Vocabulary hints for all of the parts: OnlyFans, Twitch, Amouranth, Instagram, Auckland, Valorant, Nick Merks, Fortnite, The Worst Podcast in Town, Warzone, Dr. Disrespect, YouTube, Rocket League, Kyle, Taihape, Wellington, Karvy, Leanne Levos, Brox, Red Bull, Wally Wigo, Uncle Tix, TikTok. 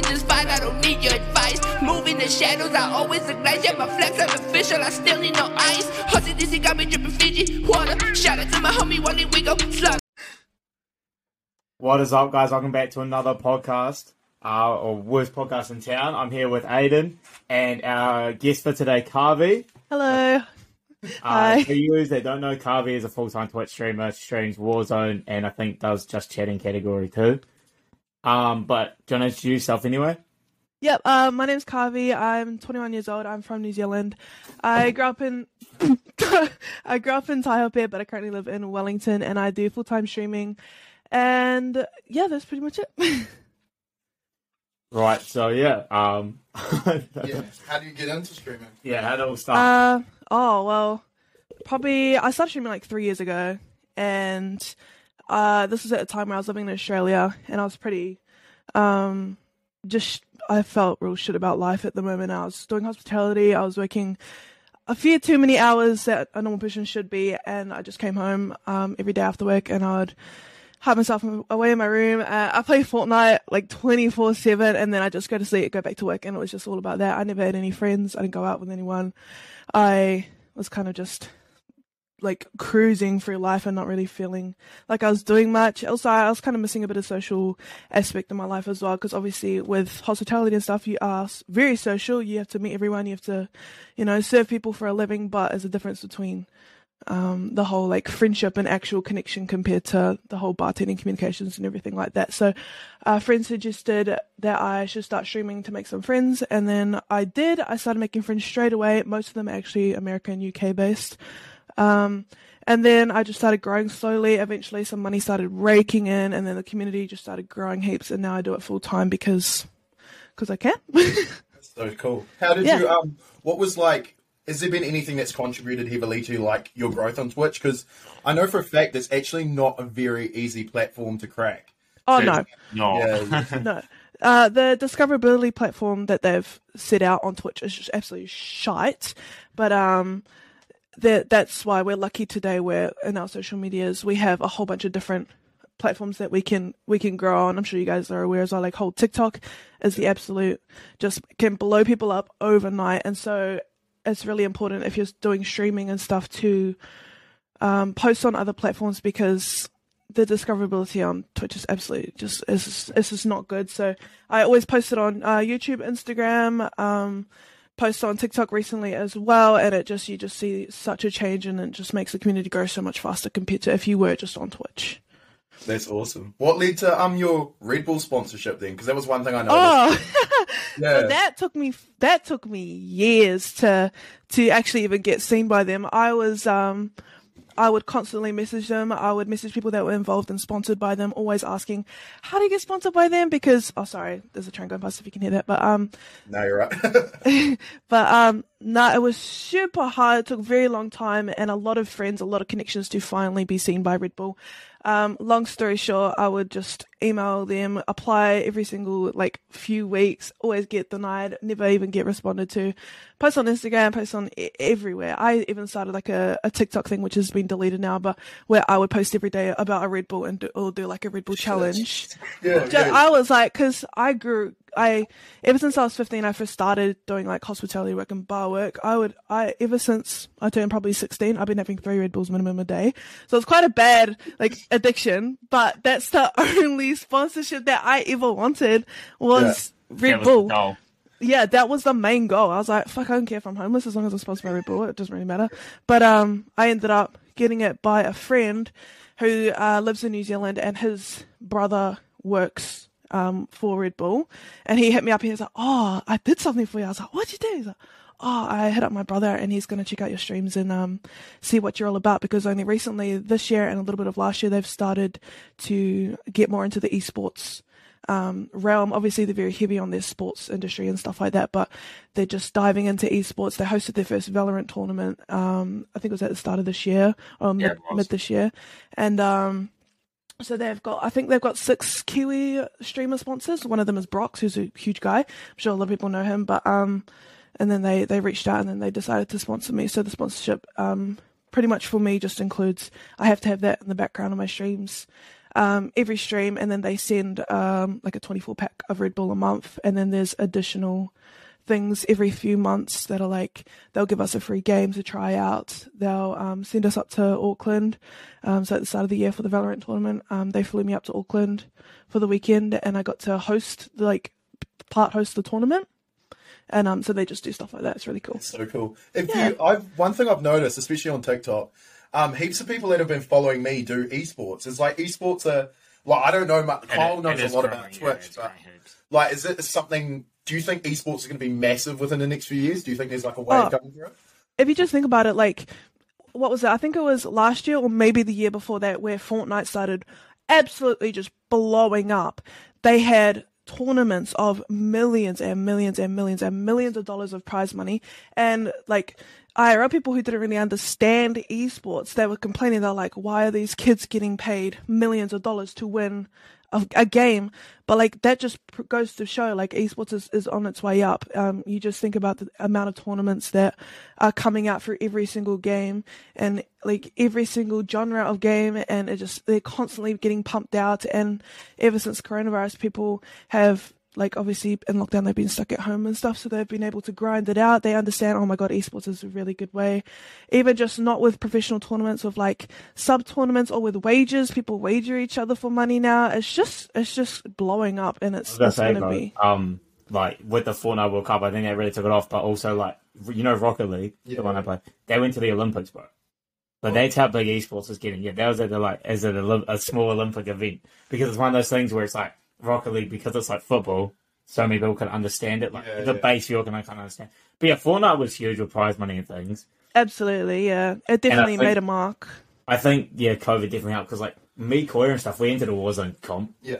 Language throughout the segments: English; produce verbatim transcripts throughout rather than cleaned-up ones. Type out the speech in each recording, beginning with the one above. doing just fine, I don't need your advice. Moving the shadows, I always look nice. Yeah, my flex unofficial, I still need no ice. Hustle D C got me dripping Fiji water. Shout out to my homie, Wally Wigo, slug. What is up, guys? Welcome back to another podcast, uh, or worst podcast in town. I'm here with Aiden and our guest for today, Karvy. Hello. Uh, Hi. For you that don't know, Karvy is a full-time Twitch streamer, streams Warzone, and I think does just chatting category too. Um, but do you want to introduce yourself anyway? Yep. Uh, my name's Karvy. I'm twenty-one years old. I'm from New Zealand. I grew up in I grew up in Taihape, but I currently live in Wellington, and I do full-time streaming. And yeah, that's pretty much it. Right, so yeah. Um, yeah. How do you get into streaming? Yeah, how did it all start? Uh, oh, well, probably I started streaming like three years ago. And uh, this was at a time where I was living in Australia. And I was pretty, um, just, I felt real shit about life at the moment. I was doing hospitality. I was working a few too many hours that a normal person should be. And I just came home um, every day after work, and I would hide myself away in my room. Uh, I play Fortnite like twenty-four seven, and then I just go to sleep, go back to work, and it was just all about that. I never had any friends. I didn't go out with anyone. I was kind of just like cruising through life and not really feeling like I was doing much. Also, I was kind of missing a bit of social aspect in my life as well, because obviously with hospitality and stuff, you are very social. You have to meet everyone. You have to, you know, serve people for a living, but there's a difference between um the whole like friendship and actual connection compared to the whole bartending communications and everything like that. So a friend suggested that I should start streaming to make some friends, and then I did. I started making friends straight away. Most of them are actually American, U K based. Um and then I just started growing slowly. Eventually some money started raking in, and then the community just started growing heaps, and now I do it full time because because I can. That's so cool. How did yeah. you um what was like has there been anything that's contributed heavily to like your growth on Twitch? Because I know for a fact it's actually not a very easy platform to crack. Oh, so, no. No. Yeah. no. Uh, the discoverability platform that they've set out on Twitch is just absolutely shite. But um, that that's why we're lucky today where in our social medias we have a whole bunch of different platforms that we can we can grow on. I'm sure you guys are aware as well, like whole TikTok is the absolute, just can blow people up overnight. And so it's really important if you're doing streaming and stuff to um, post on other platforms, because the discoverability on Twitch is absolutely just, it's, it's just not good. So I always post it on uh, YouTube, Instagram, um, post on TikTok recently as well. And it just, you just see such a change, and it just makes the community grow so much faster compared to if you were just on Twitch. That's awesome. What led to um your Red Bull sponsorship then? Because that was one thing I noticed. Oh, yeah. So that took me that took me years to to actually even get seen by them. I was um I would constantly message them. I would message people that were involved and sponsored by them, always asking, how do you get sponsored by them? Because oh sorry, there's a train going past if you can hear that. But um no, you're right. But um no, it was super hard. It took a very long time and a lot of friends, a lot of connections to finally be seen by Red Bull. Um, long story short, I would just email them, apply every single like few weeks, always get denied, never even get responded to. Post on Instagram, post on e- everywhere. I even started like a, a TikTok thing, which has been deleted now, but where I would post every day about a Red Bull and do, or do like a Red Bull challenge. Yeah, so yeah. I was like, because I grew, I ever since I was fifteen, I first started doing like hospitality work and bar work. I would, I ever since I turned probably sixteen, I've been having three Red Bulls minimum a day. So it's quite a bad like addiction, but that's the only sponsorship that I ever wanted was yeah. Red that Bull. Was the goal. Yeah, that was the main goal. I was like, fuck, I don't care if I'm homeless as long as I'm sponsored by Red Bull. It doesn't really matter. But um, I ended up getting it by a friend who uh, lives in New Zealand, and his brother works um for Red Bull, and he hit me up and he was like, oh, I did something for you. I was like, what'd you do? He's like, oh, I hit up my brother and he's going to check out your streams and um see what you're all about, because only recently this year and a little bit of last year they've started to get more into the esports um realm. Obviously they're very heavy on their sports industry and stuff like that, but they're just diving into esports. They hosted their first Valorant tournament um I think it was at the start of this year or yeah, mid, mid this year, and um so they've got, I think they've got six Kiwi streamer sponsors. One of them is Brox, who's a huge guy. I'm sure a lot of people know him, but, um, and then they, they reached out and then they decided to sponsor me. So the sponsorship, um, pretty much for me just includes, I have to have that in the background of my streams. um, every stream, and then they send um, like a twenty-four pack of Red Bull a month, and then there's additional things every few months that are like, they'll give us a free game to try out, they'll um, send us up to Auckland, um, so at the start of the year for the Valorant tournament, um, they flew me up to Auckland for the weekend, and I got to host, like, part host the tournament, and um, so they just do stuff like that. It's really cool. That's so cool. If yeah. you, I've one thing I've noticed, especially on TikTok, um, heaps of people that have been following me do esports. It's like esports are, well, I don't know much. Kyle knows a lot growing, about Twitch, yeah, but like, is it something? Do you think esports is going to be massive within the next few years? Do you think there's like a way oh, of going through it? If you just think about it, like, what was it? I think it was last year or maybe the year before that, where Fortnite started absolutely just blowing up. They had tournaments of millions and millions and millions and millions of dollars of prize money, and like I R L people who didn't really understand esports, they were complaining, they're like, why are these kids getting paid millions of dollars to win a, a game? But like, that just goes to show, like, esports is, is on its way up. Um you just think about the amount of tournaments that are coming out for every single game, and like every single genre of game, and it just, they're constantly getting pumped out. And ever since coronavirus, people have, like, obviously in lockdown they've been stuck at home and stuff, so they've been able to grind it out. They understand, oh my god, esports is a really good way, even just not with professional tournaments, with like sub tournaments or with wagers. People wager each other for money now. It's just, it's just blowing up, and it's, it's say, gonna like, be um like with the Fortnite World Cup, I think they really took it off. But also, like, you know, Rocket League, yeah, the one I play, they went to the Olympics, bro. But that's how big esports is getting. Yeah, that was at the, like, as an Olymp- a small Olympic event, because it's one of those things where it's like Rocket League, because it's like football, so many people can understand it. Like yeah, the yeah. base, you're gonna kind of understand. But yeah, Fortnite was huge with prize money and things. Absolutely, yeah, it definitely think, made a mark. I think yeah, COVID definitely helped, because like me, Koya and stuff, we entered a Warzone comp. Yeah,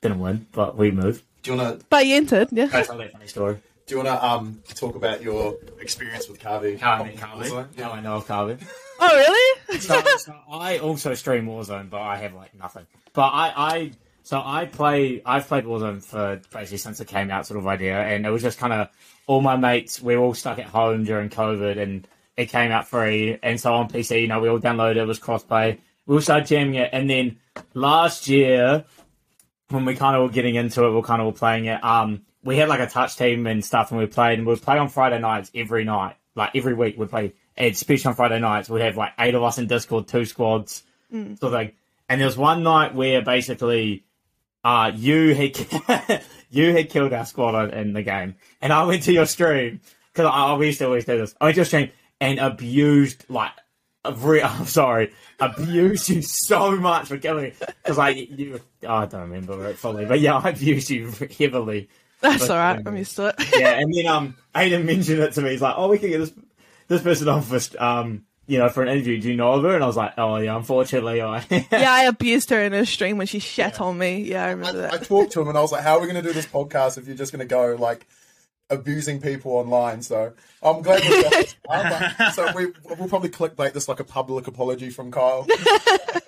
didn't win, but we moved. Do you wanna? But you entered. Yeah, that's a funny story. Do you want to um, talk about your experience with Karvy? Karvy, Karvy. No, I know of Karvy. Oh, really? so, so I also stream Warzone, but I have, like, nothing. But I, I so I play, I've played Warzone for basically since it came out, sort of idea, and it was just kind of all my mates, we were all stuck at home during COVID, and it came out free, and so on P C, you know, we all downloaded it, it was cross-play, we all started jamming it, and then last year, when we kind of were getting into it, we were kind of all playing it, um... we had like a touch team and stuff, and we played, and we'd play on Friday nights every night, like every week we'd play, and especially on Friday nights, we'd have like eight of us in Discord, two squads, mm. sort of thing. And there was one night where basically uh, you had you had killed our squad in the game, and I went to your stream, because I we used to always do this, I went to your stream and abused, like, re- I'm sorry, abused you so much for killing me, because like, you, oh, I don't remember it fully, but yeah, I abused you heavily. That's but, all right. Um, I'm used to it. yeah, and then um, Aiden mentioned it to me. He's like, "Oh, we can get this this person on for um, you know, for an interview. Do you know of her?" And I was like, "Oh yeah, unfortunately, I." yeah, I abused her in her stream when she shat yeah. on me. Yeah, I remember I, that. I talked to him and I was like, "How are we going to do this podcast if you're just going to go like abusing people online?" So I'm glad we got this part, but, so we we'll probably clickbait this like a public apology from Kyle.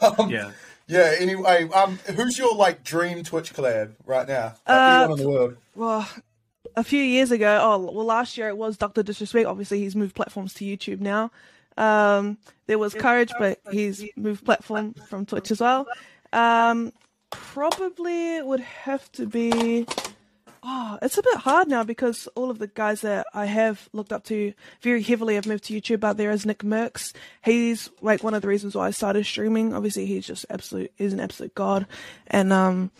um, yeah. Yeah, anyway, um, who's your, like, dream Twitch collab right now? Like, uh, anyone in the world? Well, a few years ago, oh, well, last year it was Doctor Disrespect. Obviously, he's moved platforms to YouTube now. Um, there was Courage, but he's moved platform from Twitch as well. Um, probably it would have to be... Oh, it's a bit hard now because all of the guys that I have looked up to very heavily have moved to YouTube, but there is Nick Merks. He's like one of the reasons why I started streaming. Obviously, he's just absolute, he's an absolute god. And, um,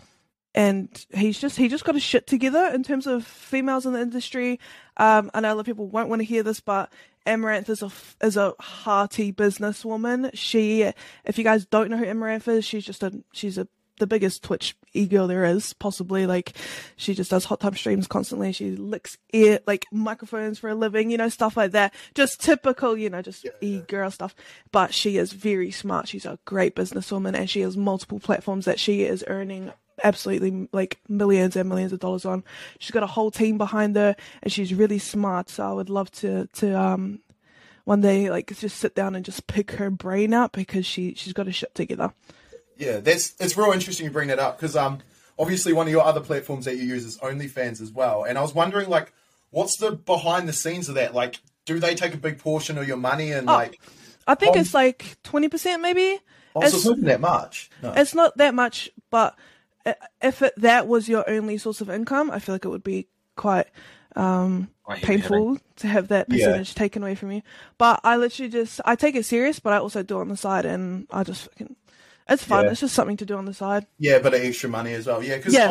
and he's just, he just got his shit together in terms of females in the industry. Um, I know a lot of people won't want to hear this, but Amouranth is a, is a hearty businesswoman. She, if you guys don't know who Amouranth is, she's just a, she's a, the biggest Twitch e-girl there is, possibly. Like, she just does hot tub streams constantly, she licks ear like microphones for a living, you know, stuff like that, just typical, you know, just yeah, e-girl yeah. stuff. But she is very smart, she's a great businesswoman, and she has multiple platforms that she is earning absolutely like millions and millions of dollars on. She's got a whole team behind her, and she's really smart, so I would love to to um one day like just sit down and just pick her brain out, because she she's got her shit together. Yeah, that's it's real interesting you bring that up, because um obviously one of your other platforms that you use is OnlyFans as well, and I was wondering, like, what's the behind the scenes of that? Like, do they take a big portion of your money? And oh, like, I think on... it's like twenty percent maybe. Oh, it's, so it's not that much. No. It's not that much, But if it, that was your only source of income, I feel like it would be quite um, painful to have that percentage yeah. taken away from you. But I literally just, I take it serious, but I also do it on the side, and I just fucking, it's fun. Yeah. It's just something to do on the side. Yeah, but extra money as well. Yeah, because yeah.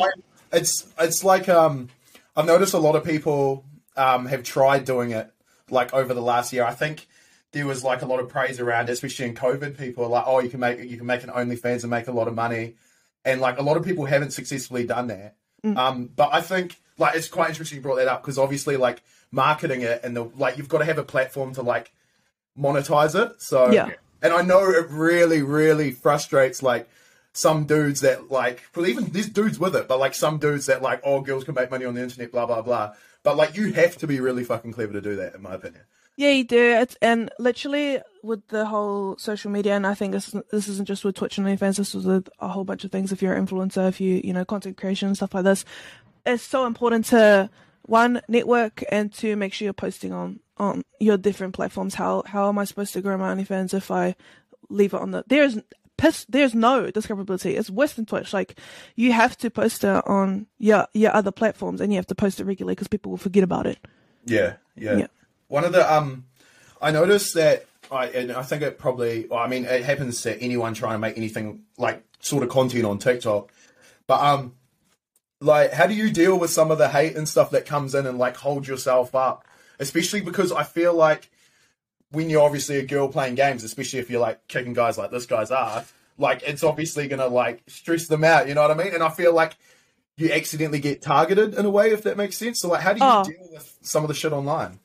it's it's like um, I've noticed a lot of people um, have tried doing it like over the last year. I think there was like a lot of praise around it, especially in COVID. People are like, oh, you can make you can make an OnlyFans and make a lot of money, and like a lot of people haven't successfully done that. Mm. Um, but I think like it's quite interesting you brought that up, because obviously like marketing it and the like, you've got to have a platform to like monetize it. So yeah. And I know it really, really frustrates, like, some dudes that, like, well, even there's dudes with it, but, like, some dudes that, like, oh, girls can make money on the internet, blah, blah, blah. But, like, you have to be really fucking clever to do that, in my opinion. Yeah, you do. It's, and literally with the whole social media, and I think this, this isn't just with Twitch and OnlyFans, this is with a whole bunch of things. If you're an influencer, if you, you know, content creation and stuff like this, it's so important to, one, network, and two, make sure you're posting on on your different platforms. How how am I supposed to grow my OnlyFans if I leave it on the there's piss there's no discoverability. It's worse than Twitch. Like, you have to post it on your your other platforms, and you have to post it regularly because people will forget about it. Yeah, yeah, yeah. One of the um, I noticed that I and I think it probably well, I mean it happens to anyone trying to make anything like sort of content on TikTok, but um, like how do you deal with some of the hate and stuff that comes in and like hold yourself up? Especially because I feel like when you're obviously a girl playing games, especially if you're like kicking guys like this guy's ass, like it's obviously going to like stress them out. You know what I mean? And I feel like you accidentally get targeted in a way, if that makes sense. So like, how do you oh. deal with some of the shit online?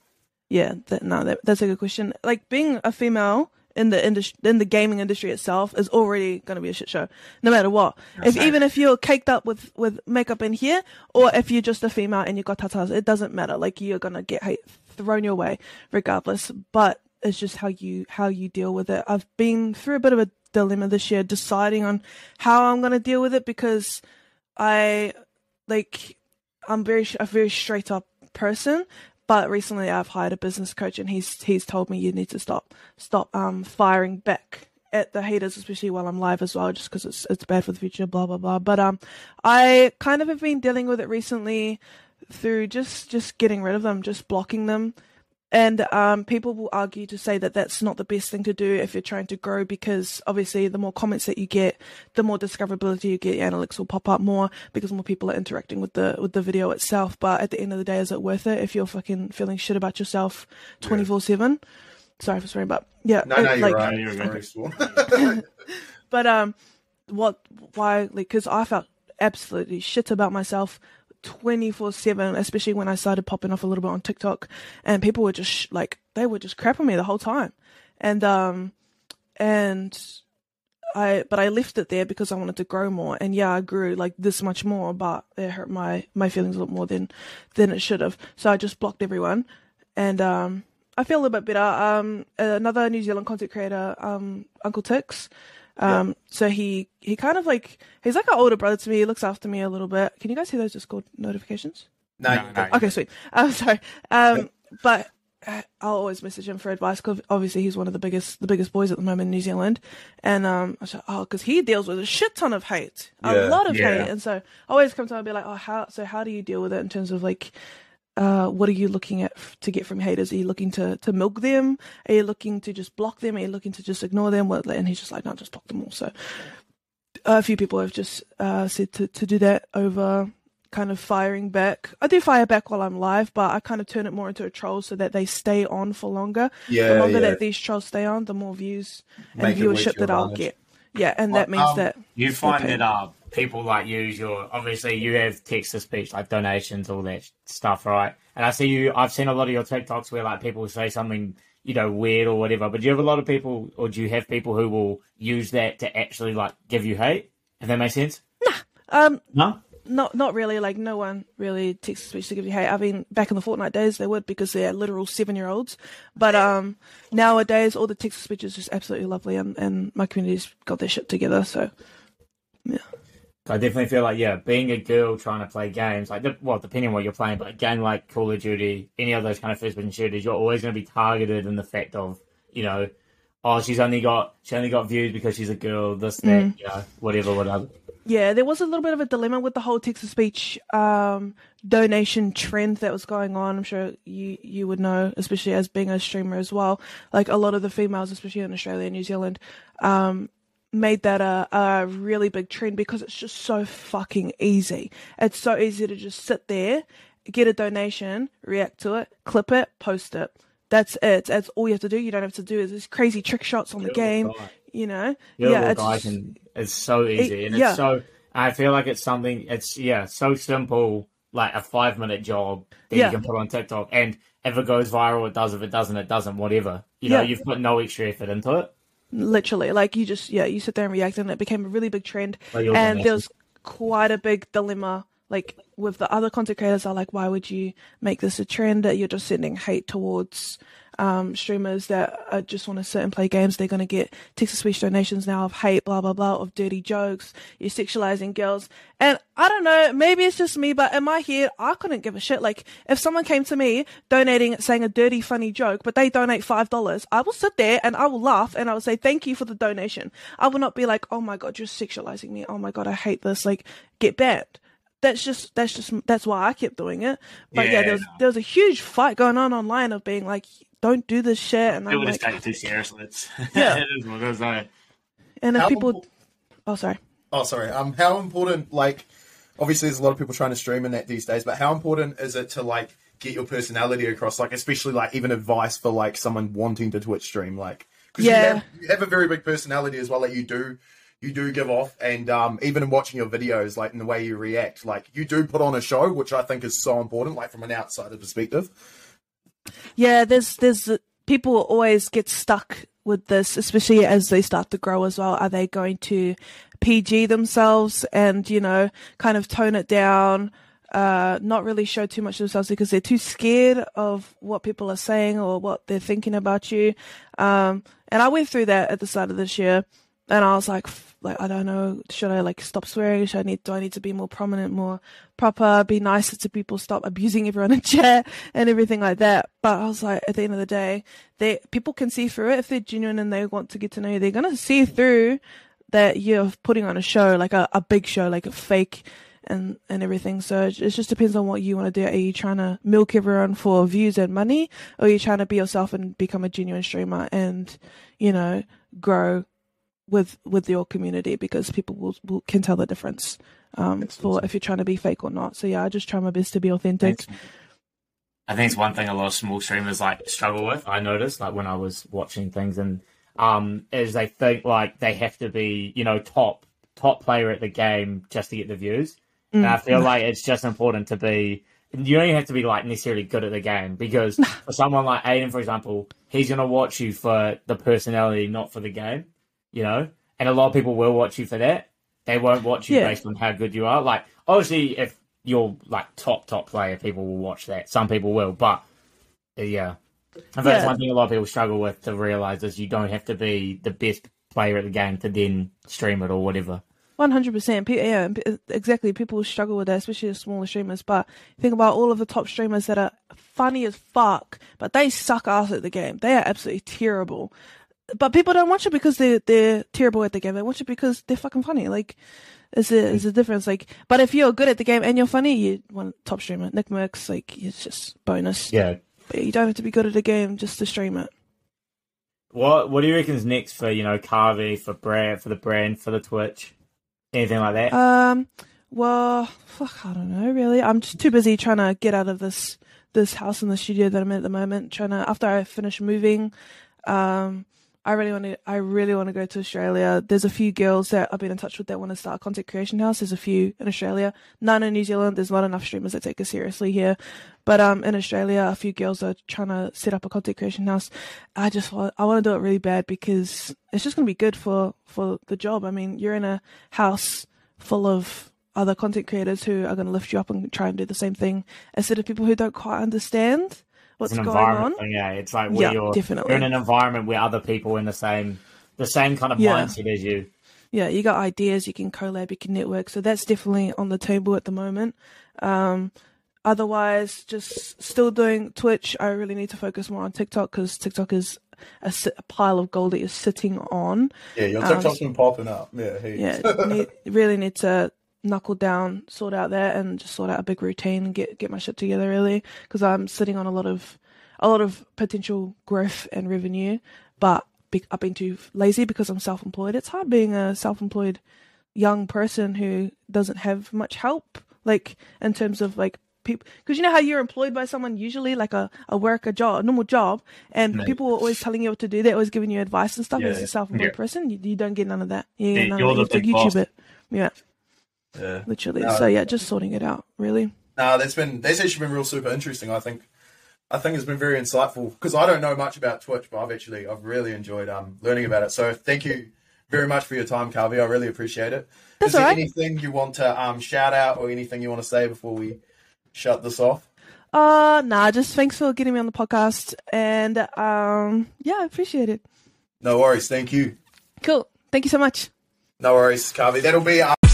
Yeah, that, no, that, that's a good question. Like, being a female in the industry, in the gaming industry itself, is already going to be a shit show, no matter what. If okay. even if you're caked up with, with makeup in here, or if you're just a female and you've got tatas, it doesn't matter. Like, you're going to get hate thrown your way regardless, but it's just how you how you deal with it. I've been through a bit of a dilemma this year, deciding on how I'm going to deal with it, because I like I'm very a very straight up person, but recently I've hired a business coach, and he's he's told me you need to stop stop um firing back at the haters, especially while I'm live as well, just because it's it's bad for the future, blah blah blah. But um I kind of have been dealing with it recently through just just getting rid of them, just blocking them. And um people will argue to say that that's not the best thing to do if you're trying to grow, because obviously the more comments that you get, the more discoverability you get, your analytics will pop up more because more people are interacting with the with the video itself. But at the end of the day, is it worth it if you're fucking feeling shit about yourself twenty-four seven? Sorry for swearing, but yeah. No, no, it, you're like, right. You're right. But um what why like because I felt absolutely shit about myself twenty-four seven, especially when I started popping off a little bit on TikTok, and people were just sh- like they were just crap on me the whole time, and um and I but I left it there because I wanted to grow more, and yeah, I grew like this much more, but it hurt my my feelings a lot more than than it should have, so I just blocked everyone, and um I feel a little bit better. Um another New Zealand content creator, um Uncle Tix. Um, yeah. So he, he kind of like, he's like an older brother to me. He looks after me a little bit. Can you guys hear those Discord notifications? No, no, no. Okay, sweet. I'm sorry. Um, but I'll always message him for advice, because obviously he's one of the biggest, the biggest boys at the moment in New Zealand. And, um, I was like, oh, cause he deals with a shit ton of hate, yeah, a lot of yeah. hate. And so I always come to him and be like, oh, how, so how do you deal with it in terms of like, Uh, what are you looking at f- to get from haters? Are you looking to, to milk them? Are you looking to just block them? Are you looking to just ignore them? Well, and he's just like, no, just block them all. So a few people have just uh, said to, to do that over kind of firing back. I do fire back while I'm live, but I kind of turn it more into a troll so that they stay on for longer. Yeah, the longer yeah. that these trolls stay on, the more views Make and viewership that I'll get. Yeah, and well, that means um, that... You find that... Uh, people like you, your obviously you have text to speech, like donations, all that stuff, right? And I see you, I've seen a lot of your TikToks where like people say something, you know, weird or whatever. But do you have a lot of people, or do you have people who will use that to actually like give you hate? If that makes sense? Nah, um, no, not not really. Like no one really text to speech to give you hate. I mean, back in the Fortnite days, they would, because they're literal seven year olds. But um, nowadays all the text to speech is just absolutely lovely, and and my community's got their shit together. So yeah. I definitely feel like, yeah, being a girl trying to play games, like, well, depending on what you're playing, but a game like Call of Duty, any of those kind of first-person shooters, you're always going to be targeted in the fact of, you know, oh, she's only got she only got views because she's a girl, this, that, mm. you know, whatever, whatever. Yeah, there was a little bit of a dilemma with the whole Texas speech um, donation trend that was going on. I'm sure you, you would know, especially as being a streamer as well. Like a lot of the females, especially in Australia and New Zealand, um, made that a, a really big trend because it's just so fucking easy. It's so easy to just sit there, get a donation, react to it, clip it, post it. That's it. That's all you have to do. You don't have to do these crazy trick shots on the game. Guy. You know, Beautiful yeah, it's, guy can, it's so easy, it, and it's yeah. so. I feel like it's something. It's yeah, so simple. Like a five-minute job that yeah. you can put on TikTok, and if it goes viral, it does. If it doesn't, it doesn't. Whatever. You know, yeah. you've put no extra effort into it. Literally, like you just yeah, you sit there and react, and it became a really big trend. Like and there was quite a big dilemma. Like with the other content creators are like, why would you make this a trend that you're just sending hate towards um, streamers that uh, just want to sit and play games. They're going to get text to speech donations now of hate, blah, blah, blah, of dirty jokes. You're sexualizing girls. And I don't know, maybe it's just me, but in my head, I couldn't give a shit. Like if someone came to me donating, saying a dirty, funny joke, but they donate five dollars, I will sit there and I will laugh and I will say, thank you for the donation. I will not be like, oh my God, you're sexualizing me. Oh my God, I hate this. Like get banned. That's just that's just that's why I kept doing it. But yeah, yeah there was there was a huge fight going on online of being like, don't do this shit. And I'm like, taken too seriously. It's, yeah. it is what it is, eh? And if how people, impo- oh sorry, oh sorry. Um, how important? Like, obviously, there's a lot of people trying to stream in that these days. But how important is it to like get your personality across? Like, especially like even advice for like someone wanting to Twitch stream. Like, because yeah. you have, you have a very big personality as well that like you do. You do give off, and um, even in watching your videos, like in the way you react, like you do put on a show, which I think is so important, like from an outsider perspective. Yeah, there's there's people always get stuck with this, especially as they start to grow as well. Are they going to P G themselves and, you know, kind of tone it down, uh, not really show too much of themselves because they're too scared of what people are saying or what they're thinking about you. Um, and I went through that at the start of this year. And I was like, like I don't know, should I like stop swearing? Should I need? Do I need to be more prominent, more proper? Be nicer to people. Stop abusing everyone in chat and everything like that. But I was like, at the end of the day, they people can see through it if they're genuine and they want to get to know you. They're gonna see through that you're putting on a show, like a, a big show, like a fake and and everything. So it, it just depends on what you want to do. Are you trying to milk everyone for views and money, or are you trying to be yourself and become a genuine streamer and, you know, grow with with your community, because people will, will can tell the difference um for if you're trying to be fake or not. So yeah, I just try my best to be authentic. Thanks. I think it's one thing a lot of small streamers like struggle with. I noticed like when I was watching things, and um is they think like they have to be, you know, top top player at the game just to get the views. Mm. And I feel like it's just important to be, you don't have to be like necessarily good at the game, because for someone like Aiden, for example, he's gonna watch you for the personality, not for the game. You know, and a lot of people will watch you for that. They won't watch you yeah. based on how good you are. Like, obviously, if you're like top, top player, people will watch that. Some people will, but yeah. I think yeah. that's one thing a lot of people struggle with to realize is you don't have to be the best player at the game to then stream it or whatever. one hundred percent. Yeah, exactly. People struggle with that, especially the smaller streamers. But think about all of the top streamers that are funny as fuck, but they suck ass at the game. They are absolutely terrible. But people don't watch it because they're, they're terrible at the game. They watch it because they're fucking funny. Like, it's a, it's a difference. Like, but if you're good at the game and you're funny, you want top streamer. Nick Merks, like, it's just bonus. Yeah. But you don't have to be good at the game just to stream it. What What do you reckon's next for, you know, Karvy, for brand, for the brand, for the Twitch? Anything like that? Um, well, fuck, I don't know, really. I'm just too busy trying to get out of this, this house in the studio that I'm in at the moment. Trying to, after I finish moving, um, I really want to. I really want to go to Australia. There's a few girls that I've been in touch with that want to start a content creation house. There's a few in Australia, none in New Zealand. There's not enough streamers that take us seriously here, but um, in Australia, a few girls are trying to set up a content creation house. I just want. I want to do it really bad because it's just going to be good for for the job. I mean, you're in a house full of other content creators who are going to lift you up and try and do the same thing instead of people who don't quite understand what's going on. Yeah, it's like where yeah, you're, definitely. you're in an environment where other people are in the same the same kind of yeah. mindset as you. Yeah, you got ideas, you can collab, you can network. So that's definitely on the table at the moment. Um, otherwise, just still doing Twitch. I really need to focus more on TikTok because TikTok is a, a pile of gold that you're sitting on. Yeah, your TikTok's um, been popping up. Yeah, heaps. Yeah, need, really need to knuckle down, sort out that, and just sort out a big routine and get get my shit together really, because I'm sitting on a lot of a lot of potential growth and revenue, but be, I've been too lazy because I'm self-employed. It's hard being a self-employed young person who doesn't have much help, like in terms of like people, because you know how you're employed by someone usually, like a, a work, a job, a normal job, and Mate. people are always telling you what to do. They're always giving you advice and stuff. Yeah. As a self-employed yeah. person, you, you don't get none of that. You yeah, none you're of the big boss. YouTube it. Yeah. Yeah. Literally. No, so yeah, just sorting it out, really. No, nah, that's been that's actually been real super interesting. I think I think it's been very insightful because I don't know much about Twitch, but I've actually I've really enjoyed um learning about it. So thank you very much for your time, Karvy. I really appreciate it. That's Is there right. anything you want to um shout out or anything you want to say before we shut this off? Uh nah, just thanks for getting me on the podcast, and um yeah, I appreciate it. No worries, thank you. Cool. Thank you so much. No worries, Karvy. That'll be um,